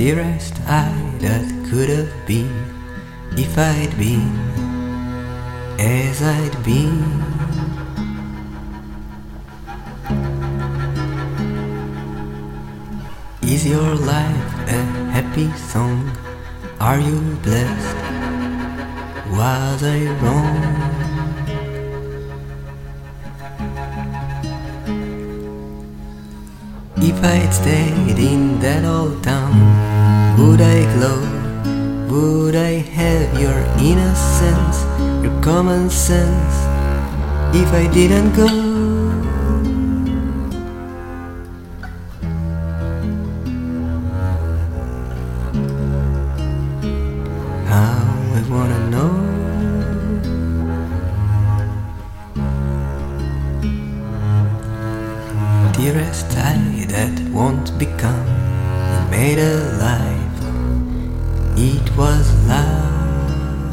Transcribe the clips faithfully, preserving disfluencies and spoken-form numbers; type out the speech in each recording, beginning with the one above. dearest I that could have been, if I'd been as I'd been. Is your life a happy song? Are you blessed? Was I wrong? If I'd stayed in that old town, would I glow? Would I have your innocence, your common sense, if I didn't go? How I wanna know. Dearest I that won't become, you made a life, it was love.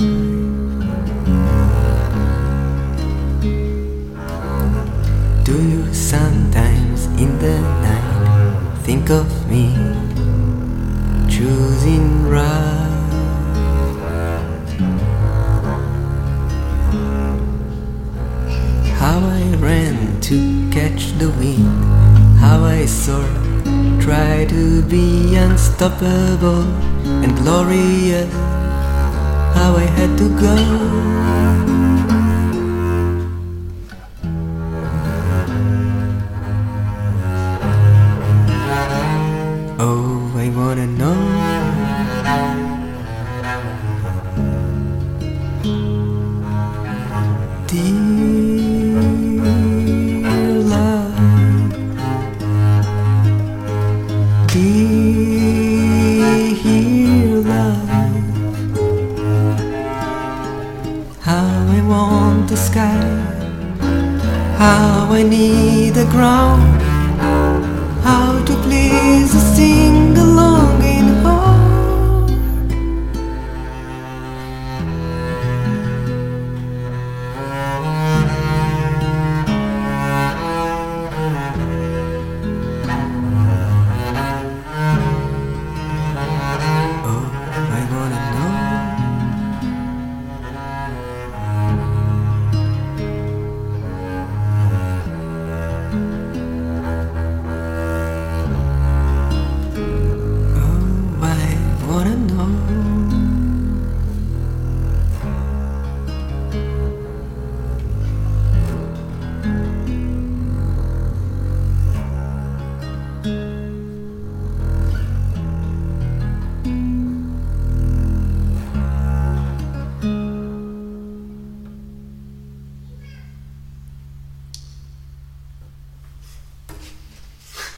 Do you sometimes in the night think of me, choosing right? How I ran to catch the wind, how I soared, tried to be unstoppable and glorious, how I had to go. Oh, I wanna know. Dear love, how I want the sky, how I need the ground, how to please the sea.